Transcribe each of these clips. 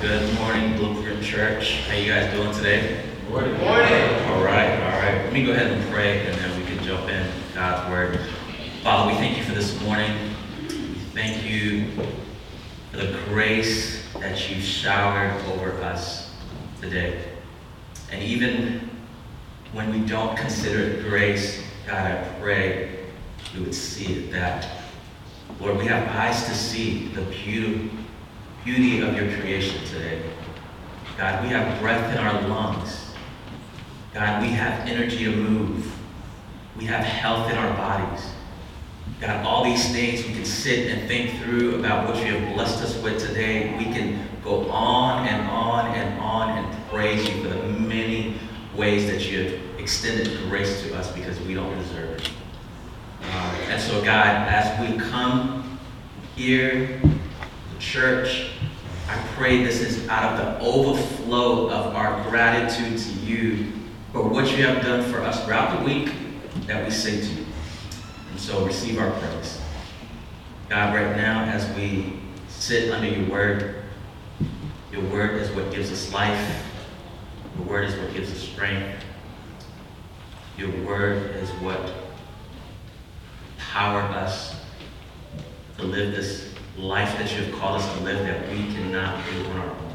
Good morning, Blueprint Church. How you guys doing today? Good morning. All right. Let me go ahead and pray, and then we can jump in God's Word. Father, we thank you for this morning. Thank you for the grace that you've showered over us today. And even when we don't consider it grace, God, I pray we would see it that. Lord, we have eyes to see the beauty of your creation today. God, we have breath in our lungs. God, we have energy to move. We have health in our bodies. God, all these things we can sit and think through about what you have blessed us with today. We can go on and praise you for the many ways that you have extended grace to us because we don't deserve it. And so, God, as we come here, the church, I pray this is out of the overflow of our gratitude to you for what you have done for us throughout the week that we sing to you. And so receive our praise. God, right now, as we sit under your word is what gives us life. Your word is what gives us strength. Your word is what power us to live this life that you have called us to live that we cannot do on our own.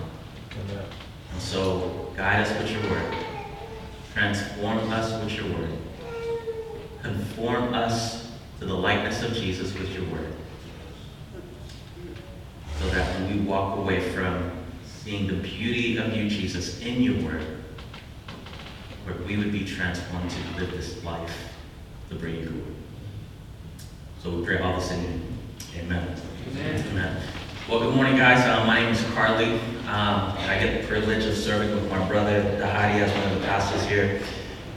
Amen. And so guide us with your word. Transform us with your word. Conform us to the likeness of Jesus with your word. So that when we walk away from seeing the beauty of you, Jesus, in your word, where we would be transformed to live this life to bring you glory. So we pray all this in you. Amen. Well, good morning, guys. My name is Carly. I get the privilege of serving with my brother, Dahadi, as one of the pastors here.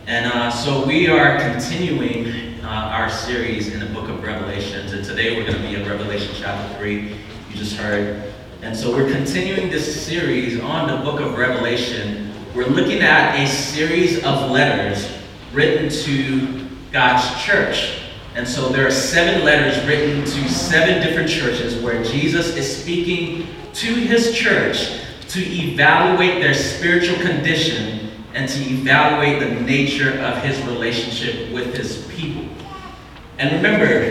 And so we are continuing our series in the book of Revelations. And today we're going to be in Revelation chapter 3, you just heard. And so we're continuing this series on the book of Revelation. We're looking at a series of letters written to God's church. And so there are 7 letters written to 7 different churches where Jesus is speaking to his church to evaluate their spiritual condition and to evaluate the nature of his relationship with his people. And remember,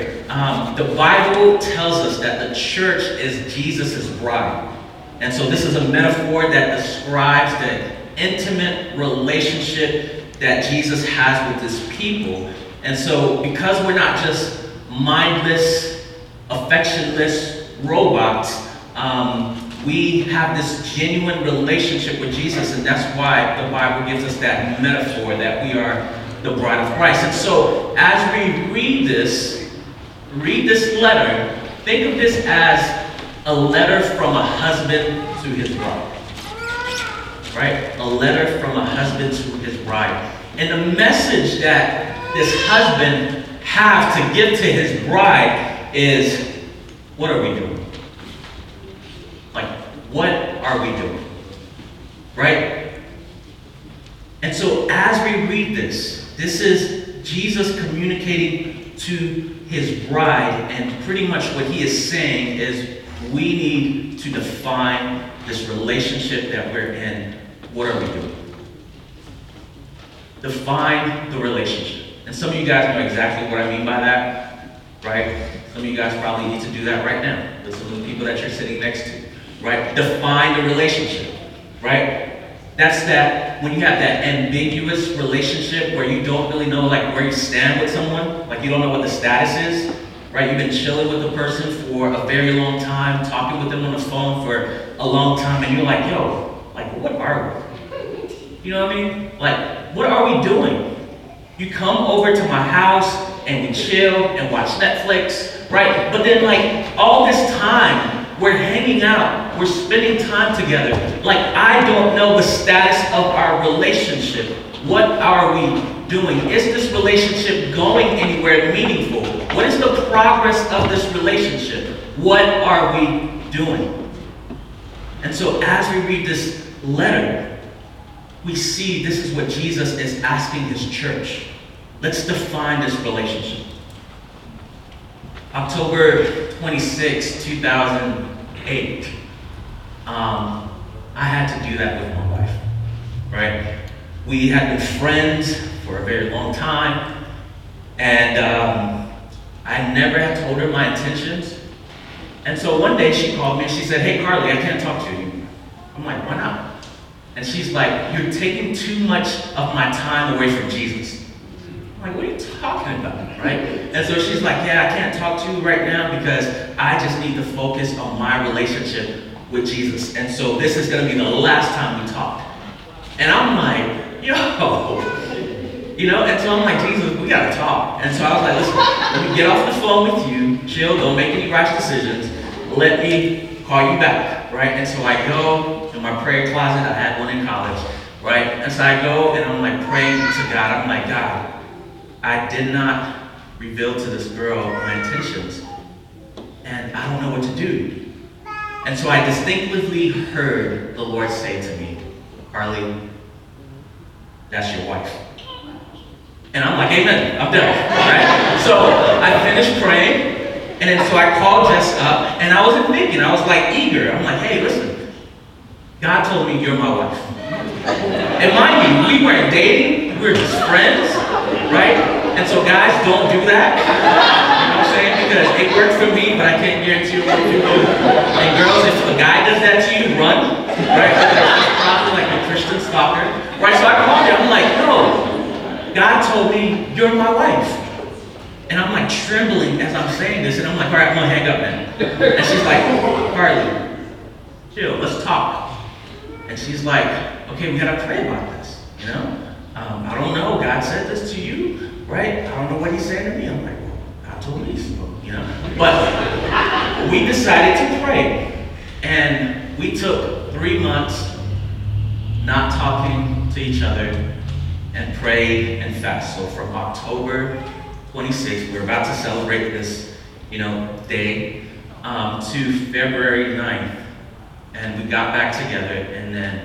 the Bible tells us that the church is Jesus' bride. And so this is a metaphor that describes the intimate relationship that Jesus has with his people. And so because we're not just mindless, affectionless robots, we have this genuine relationship with Jesus, and that's why the Bible gives us that metaphor that we are the bride of Christ. And so as we read this letter, think of this as a letter from a husband to his bride, right? A letter from a husband to his bride. And the message that this husband have to give to his bride is, what are we doing? Like, what are we doing? Right? And so as we read this is Jesus communicating to his bride, and pretty much what he is saying is we need to define this relationship that we're in. What are we doing? Define the relationship. And some of you guys know exactly what I mean by that, right? Some of you guys probably need to do that right now with some of the people that you're sitting next to, right? Define the relationship, right? That's that when you have that ambiguous relationship where you don't really know like where you stand with someone, like you don't know what the status is, right? You've been chilling with a person for a very long time, talking with them on the phone for a long time, and you're like, yo, like what are we? You know what I mean? Like, what are we doing? You come over to my house and you chill and watch Netflix, right? But then like all this time, we're hanging out, we're spending time together. Like I don't know the status of our relationship. What are we doing? Is this relationship going anywhere meaningful? What is the progress of this relationship? What are we doing? And so as we read this letter, we see this is what Jesus is asking his church. Let's define this relationship. October 26, 2008, I had to do that with my wife, right? We had been friends for a very long time, and I never had told her my intentions. And so one day she called me and she said, "Hey, Carly, I can't talk to you anymore." I'm like, "Why not?" And she's like, "You're taking too much of my time away from Jesus." I'm like, "What are you talking about?" Right? And so she's like, "Yeah, I can't talk to you right now because I just need to focus on my relationship with Jesus. And so this is going to be the last time we talk." And I'm like, yo, you know? And so I'm like, "Jesus, we got to talk." And so I was like, "Listen, let me get off the phone with you. Chill, don't make any rash decisions. Let me call you back," right? And so I go in my prayer closet. I had one in college, right? And so I go and I'm like praying to God. I'm like, "God, I did not reveal to this girl my intentions, and I don't know what to do." And so I distinctly heard the Lord say to me, "Carly, that's your wife." And I'm like, "Amen, I'm done." Right? So I finished praying, and then so I called Jess up, and I wasn't thinking, I was like eager. I'm like, "Hey, listen, God told me you're my wife." And mind you, we weren't dating, we were just friends, right? And so guys, don't do that, you know what I'm saying? Because it worked for me, but I can't guarantee what you do. And girls, if a guy does that to you, run, right? It's probably like a Christian stalker, right? So I called her, I'm like, "No, God told me you're my wife." And I'm like trembling as I'm saying this, and I'm like, "All right, I'm gonna hang up now." And she's like, "Carly, chill, let's talk." And she's like, "Okay, we gotta pray about this, you know? I don't know, God said this to you, right? I don't know what he said to me." I'm like, "Well, I told him, you know." But we decided to pray. And we took 3 months not talking to each other and prayed and fasted. So from October 26th, we're about to celebrate this, you know, day, to February 9th. And we got back together, and then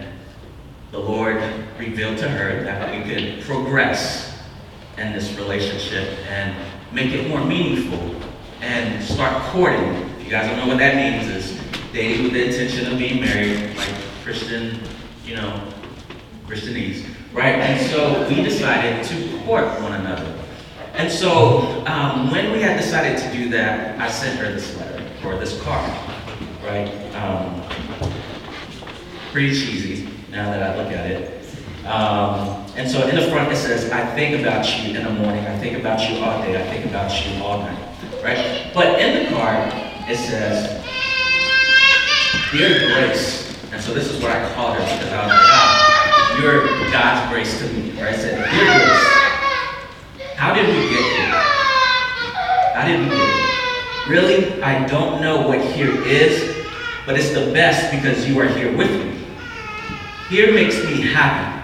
the Lord revealed to her that we could progress and this relationship and make it more meaningful and start courting. If you guys don't know what that means, is dating with the intention of being married, like Christian, you know, Christianese, right? And so we decided to court one another. And so when we had decided to do that, I sent her this letter, or this card, right? Pretty cheesy now that I look at it. And so in the front it says, "I think about you in the morning, I think about you all day, I think about you all night," right? But in the card, it says, "Dear Grace," and so this is what I called her because I was like, "God, you're God's grace to me," right? It said, "Dear Grace, how did we get here? How did we get here? Really, I don't know what here is, but it's the best because you are here with me. Here makes me happy."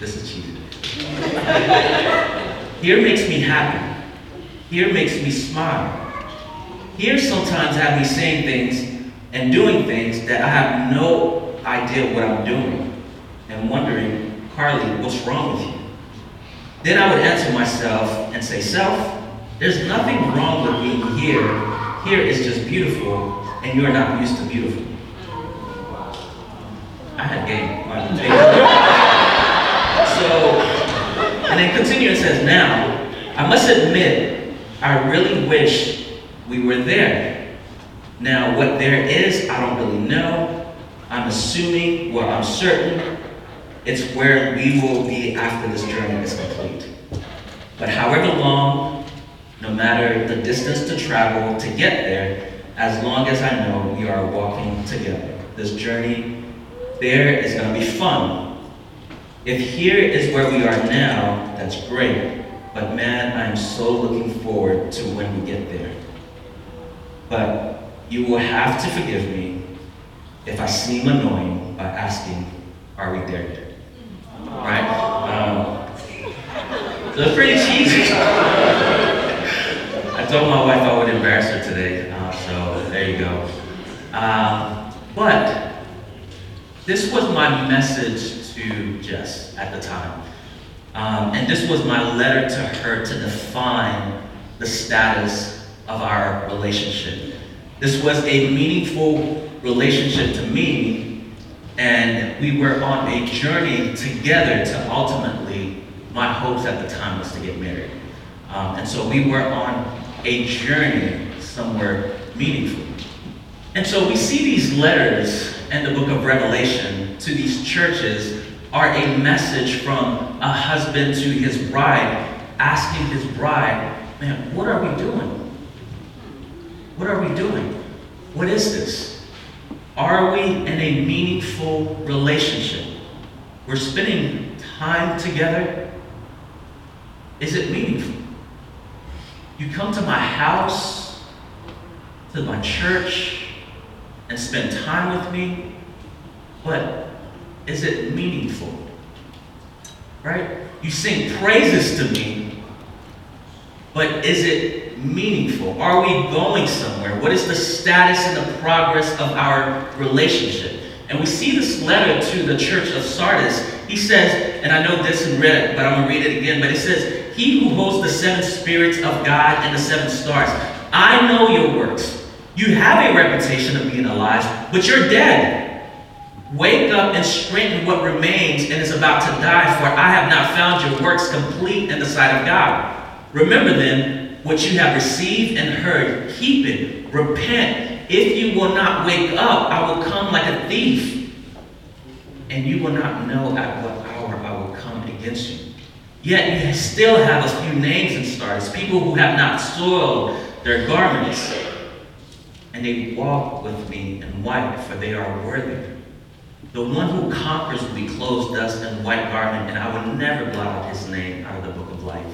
This is cheesy. "Here makes me happy. Here makes me smile. Here sometimes have me saying things and doing things that I have no idea what I'm doing and wondering, Carly, what's wrong with you? Then I would answer myself and say, self, there's nothing wrong with being here. Here is just beautiful, and you're not used to beautiful." I had game. So, and then continuing says, "Now, I must admit, I really wish we were there. Now, what there is, I don't really know. I'm assuming, well, I'm certain, it's where we will be after this journey is complete. But however long, no matter the distance to travel to get there, as long as I know we are walking together, this journey there is going to be fun. If here is where we are now, that's great, but man, I'm so looking forward to when we get there. But you will have to forgive me if I seem annoying by asking, are we there yet?" Right? So it's pretty cheesy. I told my wife I would embarrass her today, so there you go. But this was my message to Jess at the time. And this was my letter to her to define the status of our relationship. This was a meaningful relationship to me And we were on a journey together to ultimately, my hopes at the time was to get married. And so we were on a journey somewhere meaningful. And so we see these letters in the book of Revelation to these churches are a message from a husband to his bride, asking his bride, man, what are we doing? What are we doing? What is this? Are we in a meaningful relationship? We're spending time together. Is it meaningful? You come to my house, to my church, and spend time with me, but is it meaningful? Right? You sing praises to me, but is it meaningful? Are we going somewhere? What is the status and the progress of our relationship? And we see this letter to the church of Sardis. He says, and I know this and read it, but I'm going to read it again, but it says, he who holds the seven spirits of God and the seven stars, I know your works. You have a reputation of being alive, but you're dead. Wake up and strengthen what remains and is about to die, for I have not found your works complete in the sight of God. Remember then what you have received and heard. Keep it. Repent. If you will not wake up, I will come like a thief, and you will not know at what hour I will come against you. Yet you still have a few names in Sardis, people who have not soiled their garments, and they walk with me in white, for they are worthy. The one who conquers will be clothed thus in white garment, and I will never blot out his name out of the book of life.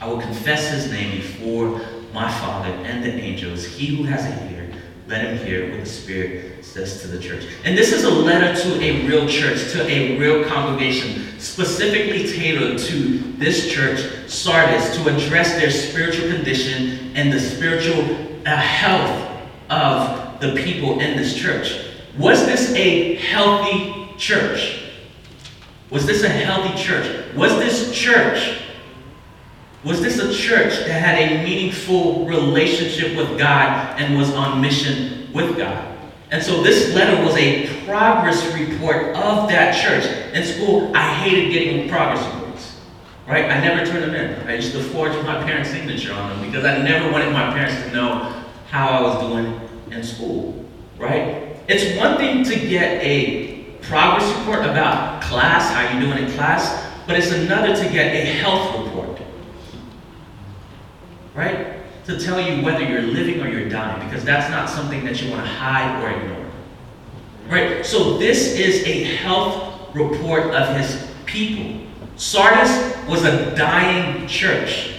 I will confess his name before my Father and the angels. He who has an ear, let him hear what the Spirit says to the church. And this is a letter to a real church, to a real congregation, specifically tailored to this church, Sardis, to address their spiritual condition and the spiritual health of the people in this church. Was this a healthy church? Was this a healthy church? Was this a church that had a meaningful relationship with God and was on mission with God? And so this letter was a progress report of that church. In school, I hated getting progress reports, right? I never turned them in. I used to forge my parents' signature on them because I never wanted my parents to know how I was doing in school, right? It's one thing to get a progress report about class, how you're doing in class, but it's another to get a health report, right? To tell you whether you're living or you're dying, because that's not something that you want to hide or ignore, right? So this is a health report of his people. Sardis was a dying church.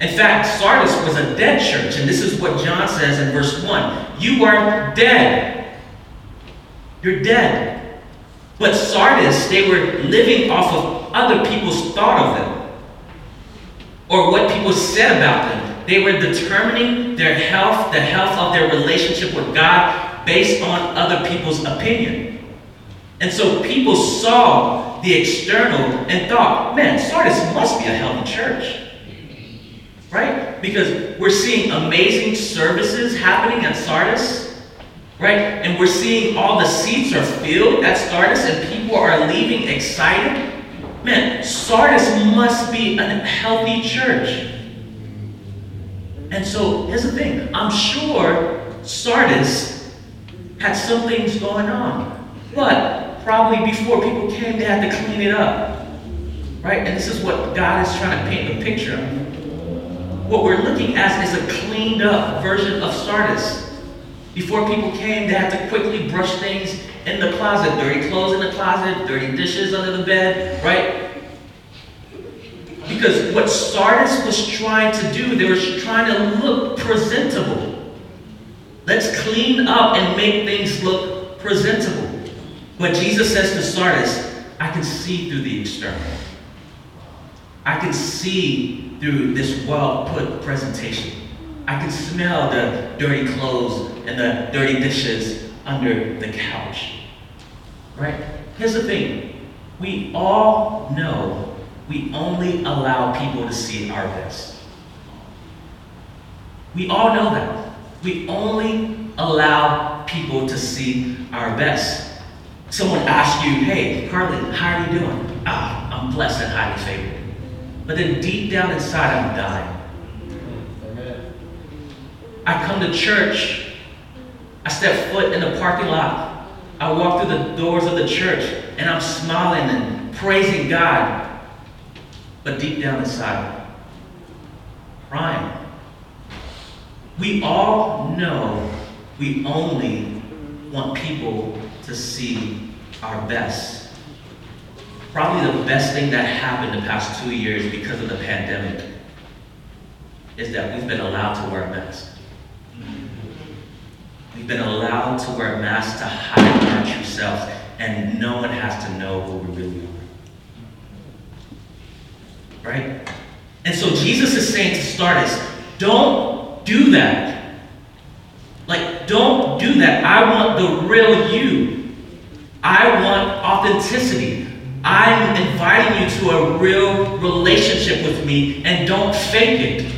In fact, Sardis was a dead church, and this is what John says in verse 1. You are dead. You're dead. But Sardis, they were living off of other people's thought of them or what people said about them. They were determining their health, the health of their relationship with God based on other people's opinion. And so people saw the external and thought, man, Sardis must be a healthy church. Right? Because we're seeing amazing services happening at Sardis. Right? And we're seeing all the seats are filled at Sardis and people are leaving excited. Man, Sardis must be a healthy church. And so, here's the thing. I'm sure Sardis had some things going on. But probably before people came, they had to clean it up. Right? And this is what God is trying to paint a picture of. What we're looking at is a cleaned up version of Sardis. Before people came, they had to quickly brush things in the closet. Dirty clothes in the closet, dirty dishes under the bed, right? Because what Sardis was trying to do, they were trying to look presentable. Let's clean up and make things look presentable. But Jesus says to Sardis, I can see through the external. I can see through this well-put presentation. I can smell the dirty clothes and the dirty dishes under the couch, right? Here's the thing. We all know we only allow people to see our best. We all know that. We only allow people to see our best. someone asks you, hey, Carly, how are you doing? Ah, I'm blessed and highly favored. But then deep down inside, I'm dying. Amen. I come to church. I step foot in the parking lot. I walk through the doors of the church, and I'm smiling and praising God. But deep down inside, crying. We all know we only want people to see our best. Probably the best thing that happened the past 2 years because of the pandemic is that we've been allowed to wear masks. We've been allowed to wear masks to hide our true selves, and no one has to know who we really are. Right? And so Jesus is saying to Sardis, don't do that. Like, don't do that. I want the real you. I want authenticity. I'm inviting you to a real relationship with me, and don't fake it.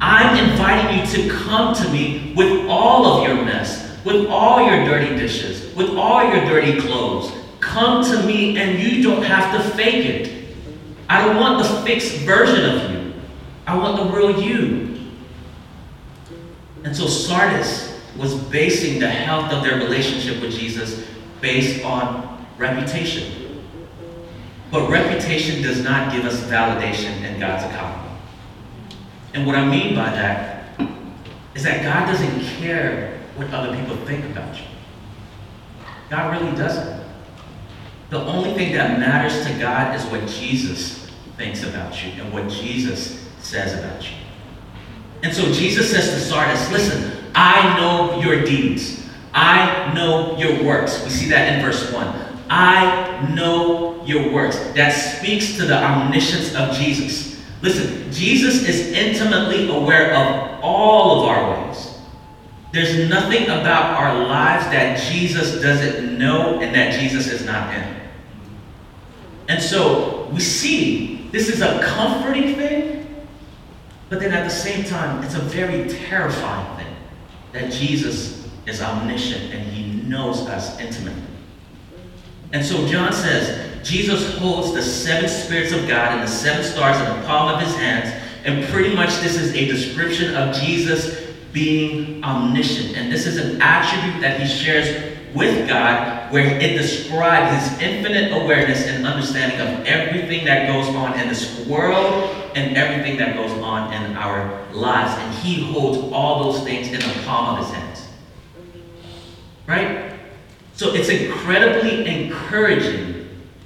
I'm inviting you to come to me with all of your mess, with all your dirty dishes, with all your dirty clothes. Come to me, and you don't have to fake it. I don't want the fixed version of you. I want the real you. And so Sardis was basing the health of their relationship with Jesus based on reputation. But reputation does not give us validation in God's economy. And what I mean by that is that God doesn't care what other people think about you. God really doesn't. The only thing that matters to God is what Jesus thinks about you and what Jesus says about you. And so Jesus says to Sardis, listen, I know your deeds. I know your works. We see that in verse 1. I know your works. That speaks to the omniscience of Jesus. Listen, Jesus is intimately aware of all of our ways. There's nothing about our lives that Jesus doesn't know and that Jesus is not in. And so we see this is a comforting thing, but then at the same time, it's a very terrifying thing that Jesus is omniscient and he knows us intimately. And so John says, Jesus holds the seven spirits of God and the seven stars in the palm of his hands. And pretty much this is a description of Jesus being omniscient. And this is an attribute that he shares with God where it describes his infinite awareness and understanding of everything that goes on in this world and everything that goes on in our lives. And he holds all those things in the palm of his hands. Right? So it's incredibly encouraging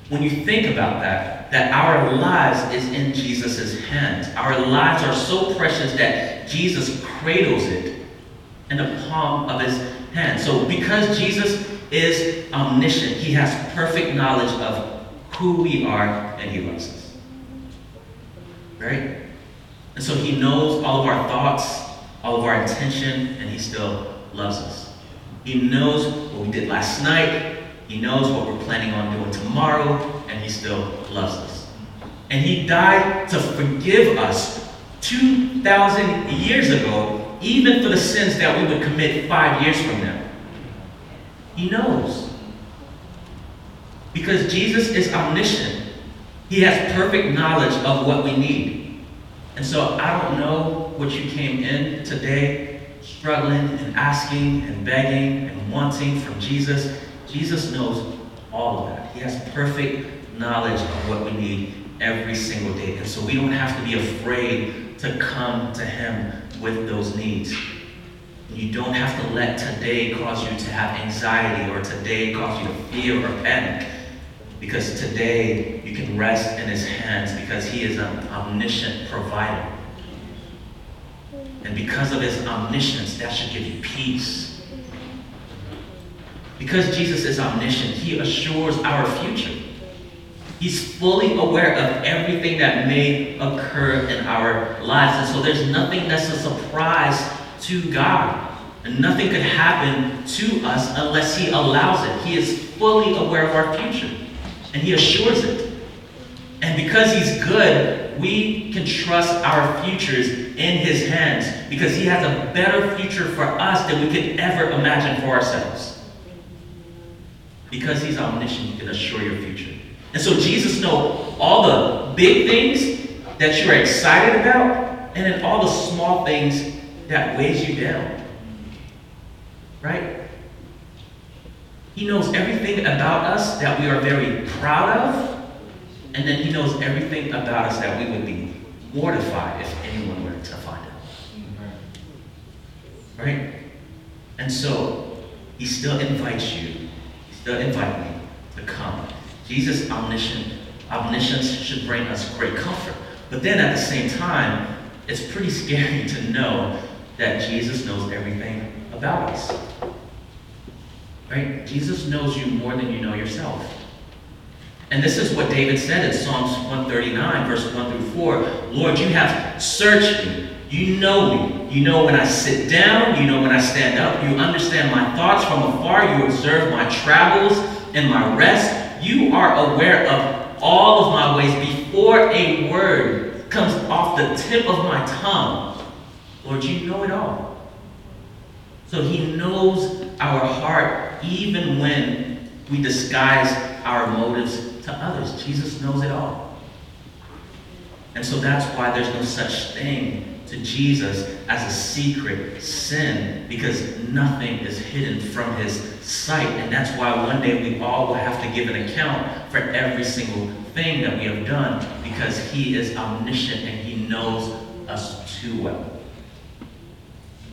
when you think about that our lives is in Jesus' hands. Our lives are so precious that Jesus cradles it in the palm of his hand. So because Jesus is omniscient, he has perfect knowledge of who we are and he loves us. Right? And so he knows all of our thoughts, all of our intention, and he still loves us. He knows what we did last night. He knows what we're planning on doing tomorrow, and he still loves us. And he died to forgive us 2,000 years ago, even for the sins that we would commit 5 years from now. He knows. Because Jesus is omniscient. He has perfect knowledge of what we need. And so I don't know what you came in today struggling and asking and begging and wanting from Jesus. Jesus knows all of that. He has perfect knowledge of what we need every single day. And so we don't have to be afraid to come to him with those needs. You don't have to let today cause you to have anxiety or today cause you to fear or panic, because today you can rest in his hands because he is an omniscient provider. And because of his omniscience, that should give you peace. Because Jesus is omniscient, he assures our future. He's fully aware of everything that may occur in our lives. And so there's nothing that's a surprise to God. And nothing could happen to us unless he allows it. He is fully aware of our future. And he assures it. And because he's good, we can trust our futures in his hands. Because he has a better future for us than we could ever imagine for ourselves. Because he's omniscient, he can assure your future. And so Jesus knows all the big things that you're excited about, and then all the small things that weighs you down. Right? He knows everything about us that we are very proud of, and then he knows everything about us that we would be mortified if anyone were to find out. Right? And so, he still invites you, he still invites me to come. Jesus' omniscience should bring us great comfort. But then at the same time, it's pretty scary to know that Jesus knows everything about us. Right? Jesus knows you more than you know yourself. And this is what David said in Psalms 139, verse 1 through 4. Lord, you have searched me. You know me. You know when I sit down. You know when I stand up. You understand my thoughts from afar. You observe my travels and my rest. You are aware of all of my ways. Before a word comes off the tip of my tongue, Lord, you know it all. So he knows our heart even when we disguise our motives to others. Jesus knows it all. And so that's why there's no such thing to Jesus as a secret sin, because nothing is hidden from his sight. And that's why one day we all will have to give an account for every single thing that we have done, because he is omniscient and he knows us too well.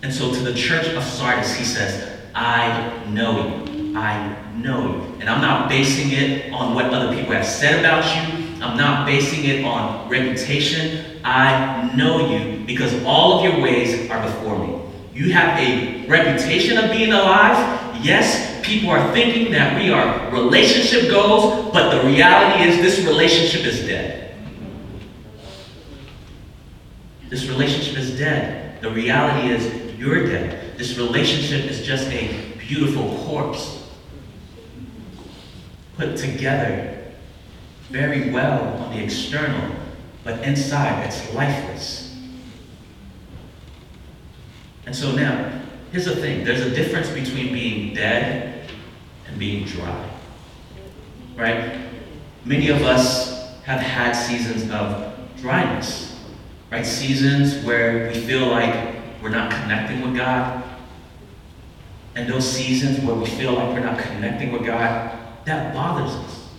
And so to the church of Sardis, he says, I know you. I know you. And I'm not basing it on what other people have said about you. I'm not basing it on reputation. I know you because all of your ways are before me. You have a reputation of being alive. Yes, people are thinking that we are relationship goals, but the reality is this relationship is dead. This relationship is dead. The reality is you're dead. This relationship is just a beautiful corpse put together very well on the external, but inside it's lifeless. And so now, here's the thing. There's a difference between being dead and being dry. Right? Many of us have had seasons of dryness. Right? Seasons where we feel like we're not connecting with God. And those seasons where we feel like we're not connecting with God, that bothers us.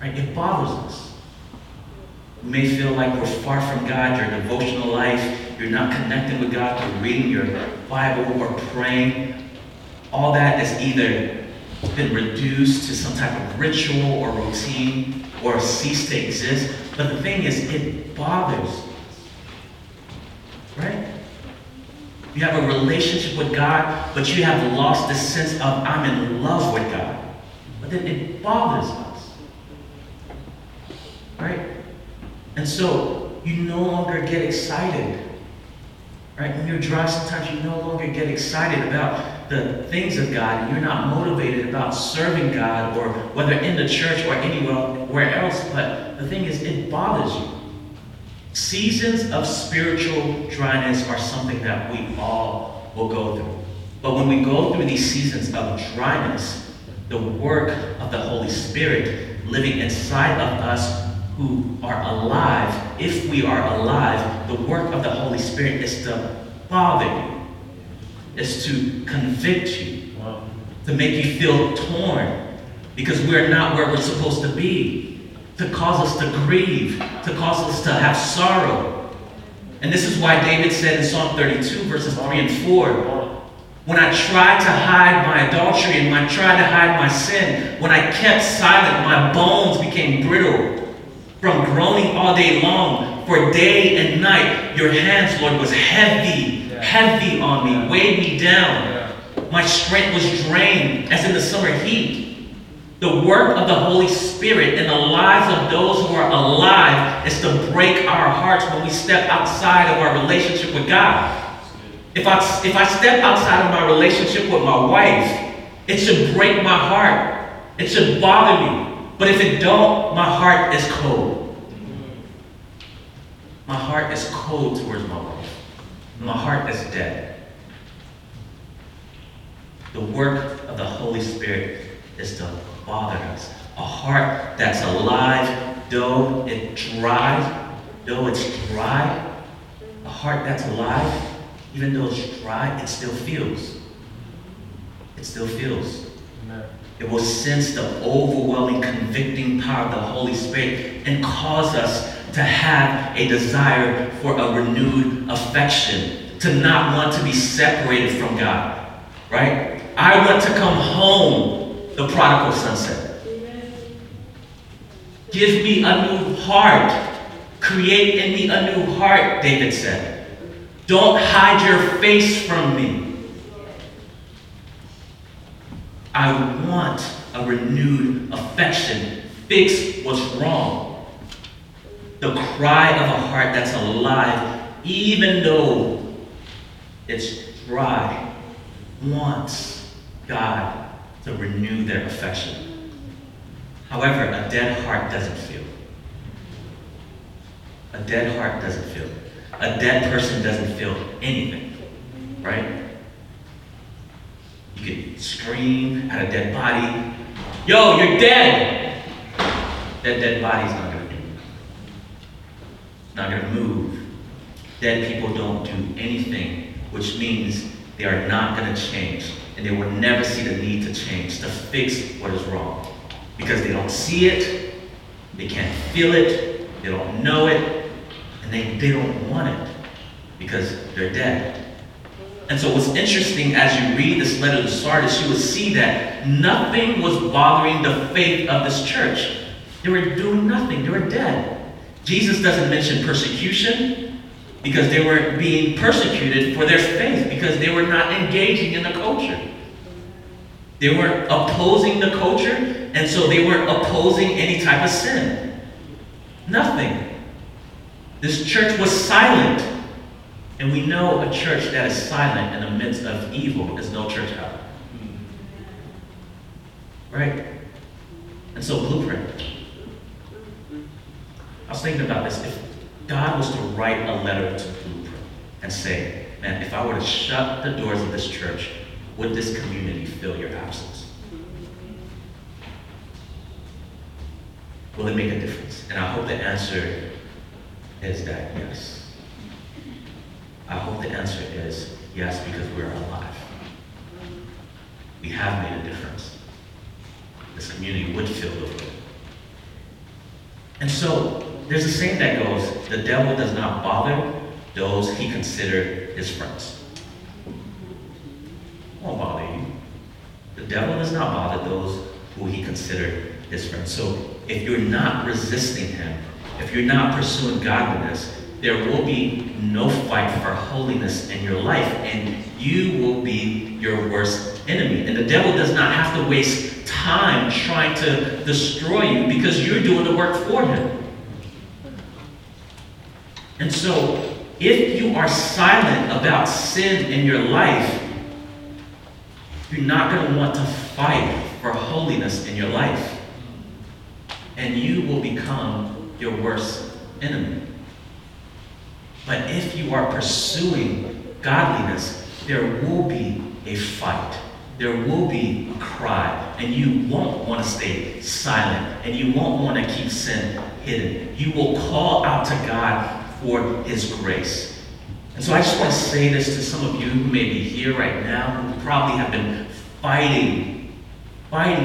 Right? It bothers us. We may feel like we're far from God, your devotional life, you're not connecting with God through reading your Bible or praying. All that has either been reduced to some type of ritual or routine or ceased to exist. But the thing is, it bothers us. Right? You have a relationship with God, but you have lost the sense of, I'm in love with God. But then it bothers us. Right? And so, you no longer get excited. Right? When you're dry, sometimes you no longer get excited about the things of God. And you're not motivated about serving God, or whether in the church or anywhere else. But the thing is, it bothers you. Seasons of spiritual dryness are something that we all will go through. But when we go through these seasons of dryness, the work of the Holy Spirit living inside of us who are alive, if we are alive, the work of the Holy Spirit is to bother you, is to convict you, to make you feel torn, because we're not where we're supposed to be. To cause us to grieve, to cause us to have sorrow. And this is why David said in Psalm 32, verses 3 and 4, when I tried to hide my adultery and when I tried to hide my sin, when I kept silent, my bones became brittle from groaning all day long. For day and night, your hands, Lord, was heavy on me, weighed me down. My strength was drained as in the summer heat. The work of the Holy Spirit in the lives of those who are alive is to break our hearts when we step outside of our relationship with God. If I step outside of my relationship with my wife, it should break my heart. It should bother me. But if it don't, my heart is cold. My heart is cold towards my wife. My heart is dead. The work of the Holy Spirit is to bother us. A heart that's alive, though it's dry, a heart that's alive, even though it's dry, it still feels. It still feels. Amen. It will sense the overwhelming, convicting power of the Holy Spirit and cause us to have a desire for a renewed affection, to not want to be separated from God, right? I want to come home, the prodigal son said. Give me a new heart. Create in me a new heart, David said. Don't hide your face from me. I want a renewed affection. Fix what's wrong. The cry of a heart that's alive, even though it's dry, wants God to renew their affection. However, a dead heart doesn't feel. A dead heart doesn't feel. A dead person doesn't feel anything, right? You can scream at a dead body, yo, you're dead! That dead body's not gonna move. It's not gonna move. Dead people don't do anything, which means they are not gonna change, and they will never see the need to change, to fix what is wrong. Because they don't see it, they can't feel it, they don't know it, and they don't want it, because they're dead. And so what's interesting, as you read this letter to Sardis, you will see that nothing was bothering the faith of this church. They were doing nothing. They were dead. Jesus doesn't mention persecution because they were being persecuted for their faith, because they were not engaging in the culture. They were opposing the culture, and so they were opposing any type of sin. Nothing. This church was silent. And we know a church that is silent in the midst of evil is no church out. Right? And so Blueprint. I was thinking about this. If God was to write a letter to Blueprint and say, man, if I were to shut the doors of this church, would this community feel your absence? Will it make a difference? And I hope the answer is that yes. I hope the answer is yes, because we're alive. We have made a difference. This community would feel the way. And so, there's a saying that goes, the devil does not bother those he considered his friends. Won't bother you. The devil does not bother those who he considered his friends. So, if you're not resisting him, if you're not pursuing godliness, there will be no fight for holiness in your life, and you will be your worst enemy. And the devil does not have to waste time trying to destroy you, because you're doing the work for him. And so, if you are silent about sin in your life, you're not going to want to fight for holiness in your life. And you will become your worst enemy. But if you are pursuing godliness, there will be a fight. There will be a cry. And you won't want to stay silent. And you won't want to keep sin hidden. You will call out to God for his grace. And so I just want to say this to some of you who may be here right now, who probably have been fighting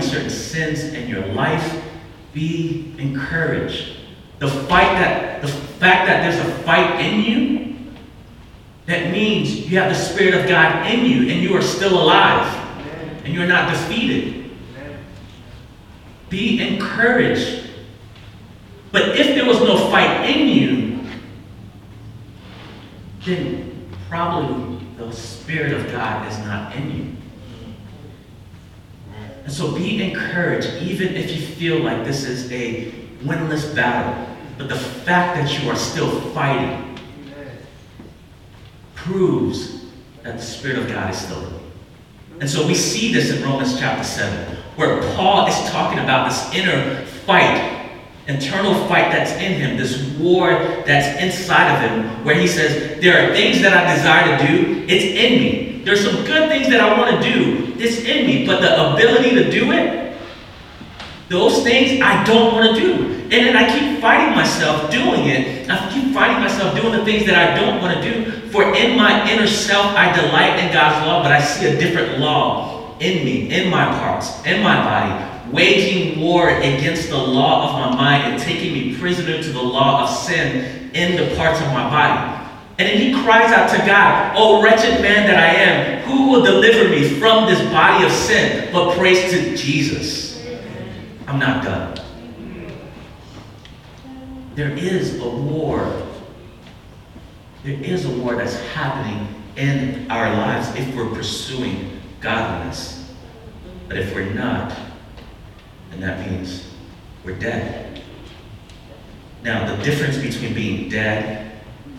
certain sins in your life. Be encouraged. The fact that there's a fight in you, that means you have the Spirit of God in you, and you are still alive. Amen. And you're not defeated. Amen. Be encouraged. But if there was no fight in you, then probably the Spirit of God is not in you. And so be encouraged, even if you feel like this is a winless battle. But the fact that you are still fighting proves that the Spirit of God is still in you. And so we see this in Romans chapter 7, where Paul is talking about this inner fight, internal fight that's in him, this war that's inside of him, where he says, there are things that I desire to do, it's in me. There's some good things that I want to do, it's in me, but the ability to do it, Those things I don't want to do. And then I keep fighting myself doing it. I keep fighting myself doing the things that I don't want to do. For in my inner self, I delight in God's law, but I see a different law in me, in my parts, in my body, waging war against the law of my mind and taking me prisoner to the law of sin in the parts of my body. And then he cries out to God, "Oh, wretched man that I am, who will deliver me from this body of sin?" But praise to Jesus. I'm not done. There is a war. There is a war that's happening in our lives if we're pursuing godliness. But if we're not, then that means we're dead. Now, the difference between being dead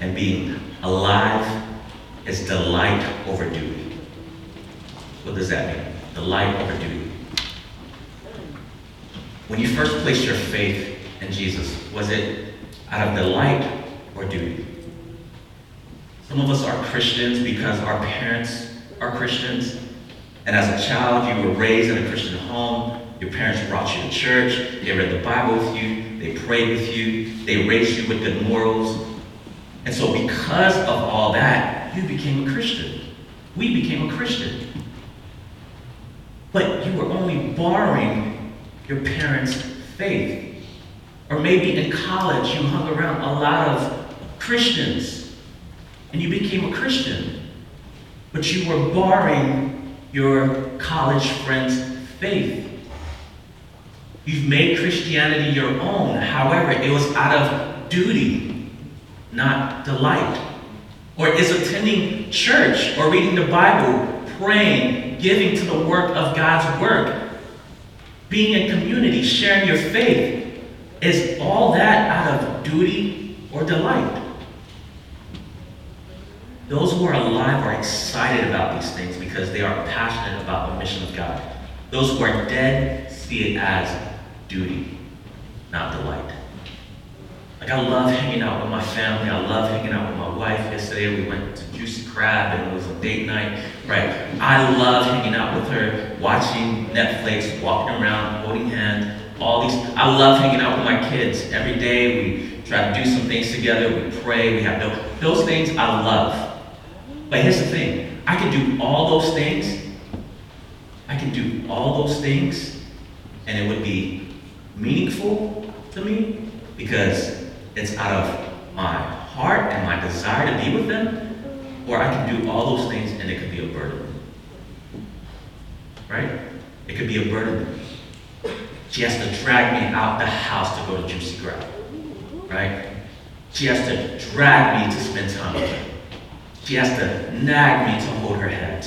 and being alive is delight over duty. What does that mean? Delight over duty. When you first placed your faith in Jesus, was it out of delight or duty? Some of us are Christians because our parents are Christians. And as a child, you were raised in a Christian home. Your parents brought you to church. They read the Bible with you. They prayed with you. They raised you with good morals. And so because of all that, you became a Christian. We became a Christian. But you were only borrowing your parents' faith. Or maybe in college, you hung around a lot of Christians. And you became a Christian, but you were borrowing your college friend's faith. You've made Christianity your own. However, it was out of duty, not delight. Or is attending church or reading the Bible, praying, giving to the work of God's work, being in community, sharing your faith, is all that out of duty or delight? Those who are alive are excited about these things because they are passionate about the mission of God. Those who are dead see it as duty, not delight. Like, I love hanging out with my family. I love hanging out with my wife. Yesterday we went to Juicy Crab and it was a date night, right? I love hanging out with her, watching Netflix, walking around, holding hands, all these. I love hanging out with my kids. Every day we try to do some things together. We pray. We have those things I love. But here's the thing, I can do all those things, and it would be meaningful to me because it's out of my heart and my desire to be with them, or I can do all those things and it could be a burden. Right? It could be a burden. She has to drag me out the house to go to Juicy Crab. Right? She has to drag me to spend time with her. She has to nag me to hold her head.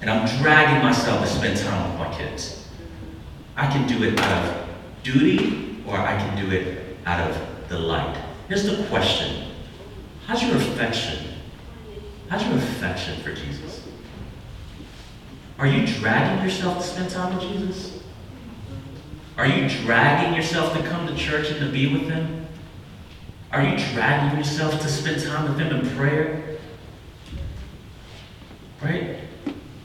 And I'm dragging myself to spend time with my kids. I can do it out of duty, or I can do it out of delight. Here's the question. How's your affection? How's your affection for Jesus? Are you dragging yourself to spend time with Jesus? Are you dragging yourself to come to church and to be with him? Are you dragging yourself to spend time with him in prayer? Right?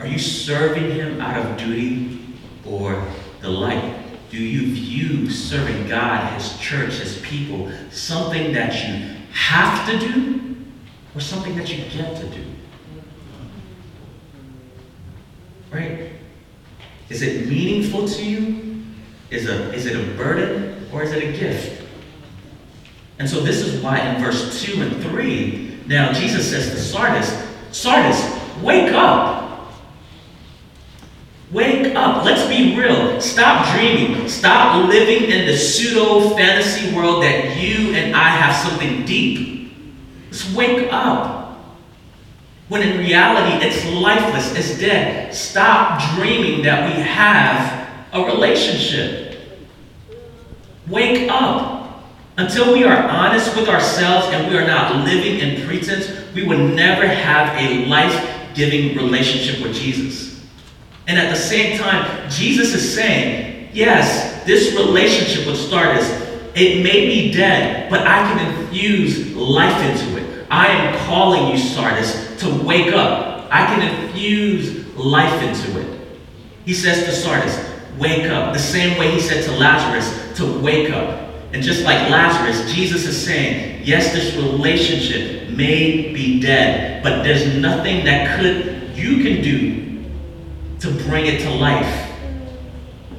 Are you serving him out of duty or delight? Do you view serving God, his church, his people, something that you have to do or something that you get to do? Right? Is it meaningful to you? Is it a burden or is it a gift? And so this is why in verse 2 and 3, now Jesus says to Sardis, wake up. Wake up. Let's be real. Stop dreaming. Stop living in the pseudo-fantasy world that you and I have something deep. Let's wake up. When in reality, it's lifeless. It's dead. Stop dreaming that we have a relationship. Wake up. Until we are honest with ourselves and we are not living in pretense, we will never have a life giving relationship with Jesus. And at the same time, Jesus is saying, yes, this relationship with Sardis, it may be dead, but I can infuse life into it. I am calling you, Sardis, to wake up. I can infuse life into it. He says to Sardis, wake up. The same way he said to Lazarus to wake up. And just like Lazarus, Jesus is saying, yes, this relationship may be dead, but there's nothing that you can do to bring it to life.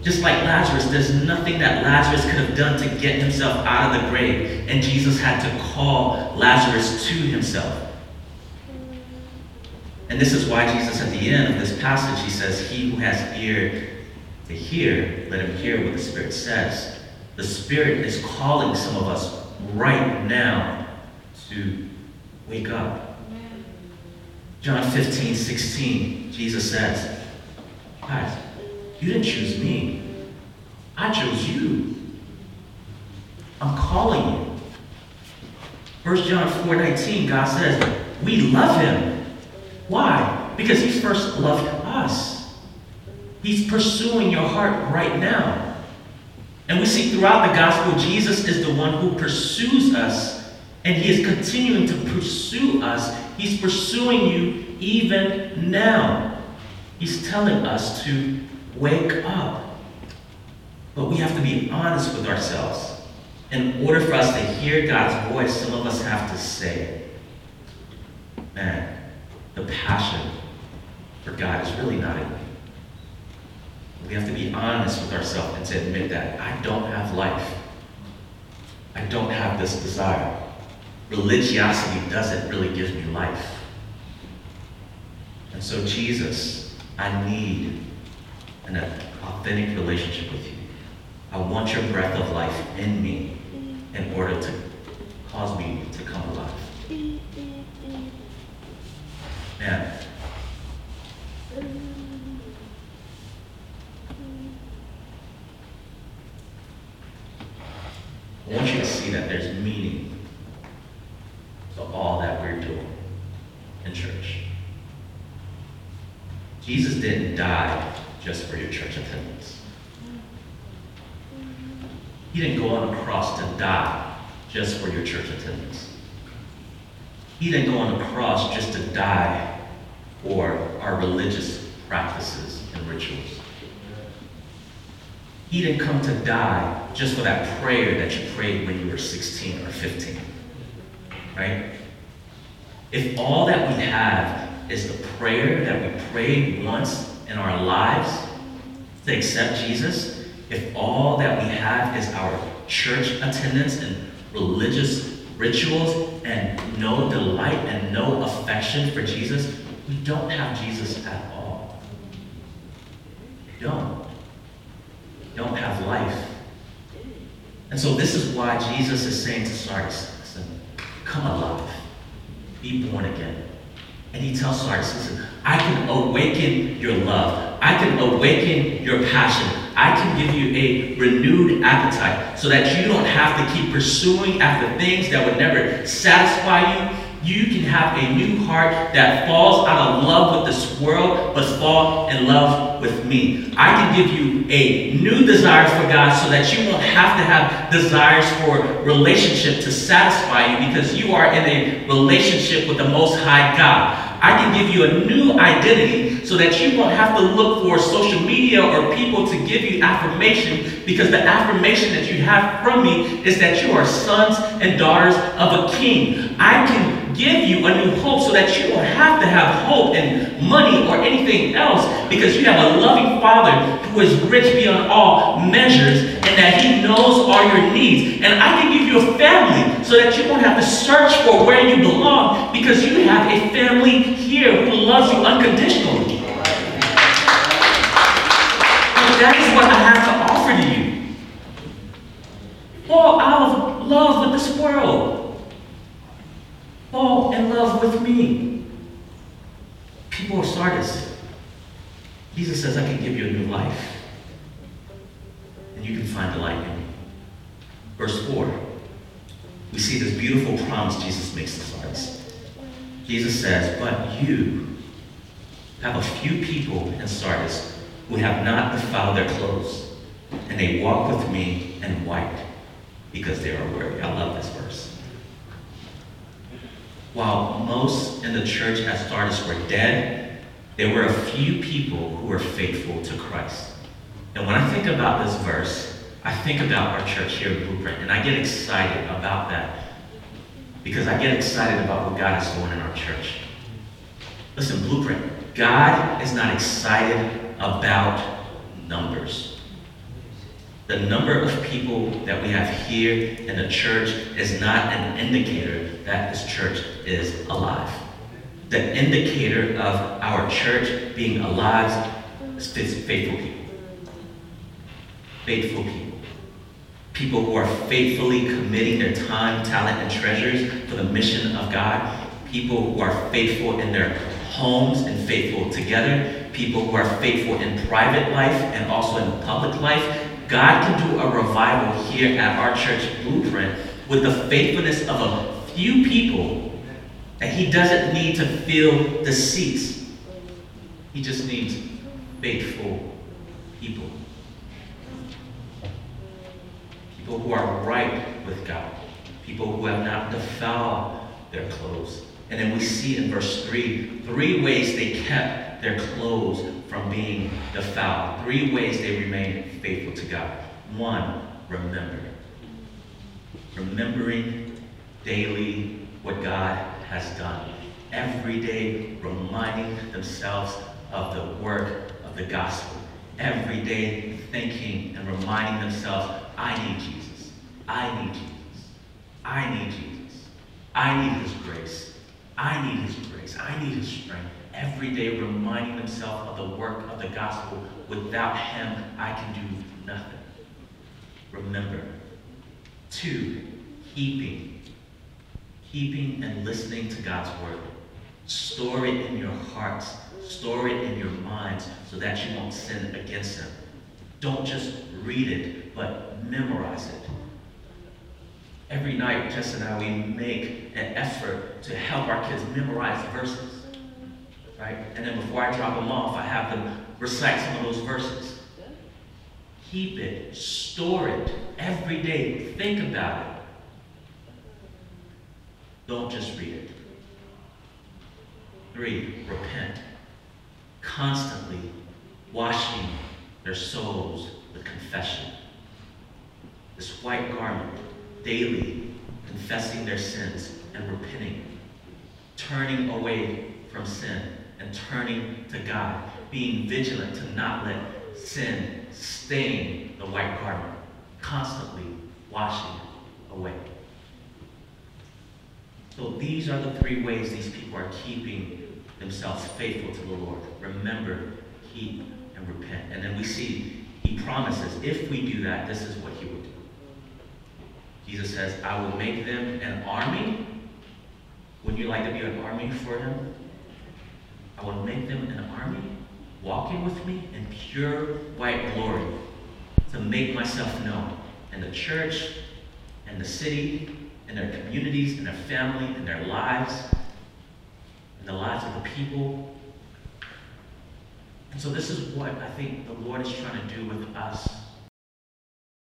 Just like Lazarus, there's nothing that Lazarus could have done to get himself out of the grave, and Jesus had to call Lazarus to himself. And this is why Jesus, at the end of this passage, he says, he who has ear to hear, let him hear what the Spirit says. The Spirit is calling some of us right now to wake up. John 15:16, Jesus says, guys, you didn't choose me. I chose you. I'm calling you. 1 John 4:19, God says, we love him. Why? Because he first loved us. He's pursuing your heart right now. And we see throughout the gospel, Jesus is the one who pursues us, and he is continuing to pursue us. He's pursuing you even now. He's telling us to wake up. But we have to be honest with ourselves. In order for us to hear God's voice, some of us have to say, man, the passion for God is really not in me. We have to be honest with ourselves and to admit that I don't have life. I don't have this desire. Religiosity doesn't really give me life. And so, Jesus, I need an authentic relationship with you. I want your breath of life in me in order to cause me to come alive. Man. I want you to see that there's meaning to all that we're doing in church. Jesus didn't die just for your church attendance. He didn't go on the cross to die just for your church attendance. He didn't go on the cross just to die for our religious practices and rituals. He didn't come to die just for that prayer that you prayed when you were 16 or 15, right? If all that we have is the prayer that we prayed once in our lives to accept Jesus, if all that we have is our church attendance and religious rituals and no delight and no affection for Jesus, we don't have Jesus at all. We don't. Don't have life. And so this is why Jesus is saying to Sardis, listen, come alive. Be born again. And he tells Sardis, listen, I can awaken your love. I can awaken your passion. I can give you a renewed appetite so that you don't have to keep pursuing after things that would never satisfy you. You can have a new heart that falls out of love with this world, but fall in love with me. I can give you a new desire for God so that you won't have to have desires for relationship to satisfy you because you are in a relationship with the Most High God. I can give you a new identity so that you won't have to look for social media or people to give you affirmation because the affirmation that you have from me is that you are sons and daughters of a king. I can give you a new hope so that you don't have to have hope and money or anything else because you have a loving Father who is rich beyond all measures and that he knows all your needs. And I can give you a family so that you won't have to search for where you belong because you have a family here who loves you unconditionally. And that is what I have to offer to you. Fall out of love with this world. Fall in love with me. People of Sardis, Jesus says, I can give you a new life. And you can find delight in me. Verse 4, we see this beautiful promise Jesus makes to Sardis. Jesus says, but you have a few people in Sardis who have not defiled their clothes, and they walk with me in white because they are worthy. I love this verse. While most in the church at Sardis were dead, there were a few people who were faithful to Christ. And when I think about this verse, I think about our church here at Blueprint, and I get excited about that because I get excited about what God is doing in our church. Listen, Blueprint, God is not excited about numbers. The number of people that we have here in the church is not an indicator that this church is alive. The indicator of our church being alive is faithful people. Faithful people. People who are faithfully committing their time, talent, and treasures for the mission of God. People who are faithful in their homes and faithful together. People who are faithful in private life and also in public life. God can do a revival here at our church Blueprint with the faithfulness of a few people that he doesn't need to fill the seats. He just needs faithful people. People who are right with God. People who have not defiled their clothes. And then we see in verse 3, three ways they kept their clothes from being defiled. Three ways they remained faithful to God. One, remember. Remembering daily what God has done. Every day reminding themselves of the work of the gospel. Every day thinking and reminding themselves, I need Jesus. I need Jesus. I need Jesus. I need his grace. I need his grace. I need his strength. Every day reminding themselves of the work of the gospel. Without him, I can do nothing. Remember. Two, keeping. Keeping and listening to God's word. Store it in your hearts. Store it in your minds so that you won't sin against him. Don't just read it, but memorize it. Every night, Jess and I, we make an effort to help our kids memorize verses, right? And then before I drop them off, I have them recite some of those verses. Keep it, store it, every day, think about it. Don't just read it. Three, repent. Constantly washing their souls with confession. This white garment, daily confessing their sins and repenting, turning away from sin and turning to God, being vigilant to not let sin stain the white garment, constantly washing it away. So these are the three ways these people are keeping themselves faithful to the Lord. Remember, keep, and repent. And then we see he promises, if we do that, this is what he will do. Jesus says, I will make them an army. Wouldn't you like to be an army for him? I will make them an army, walking with me in pure white glory, to make myself known in the church, in the city, in their communities, in their family, in their lives, in the lives of the people. And so this is what I think the Lord is trying to do with us.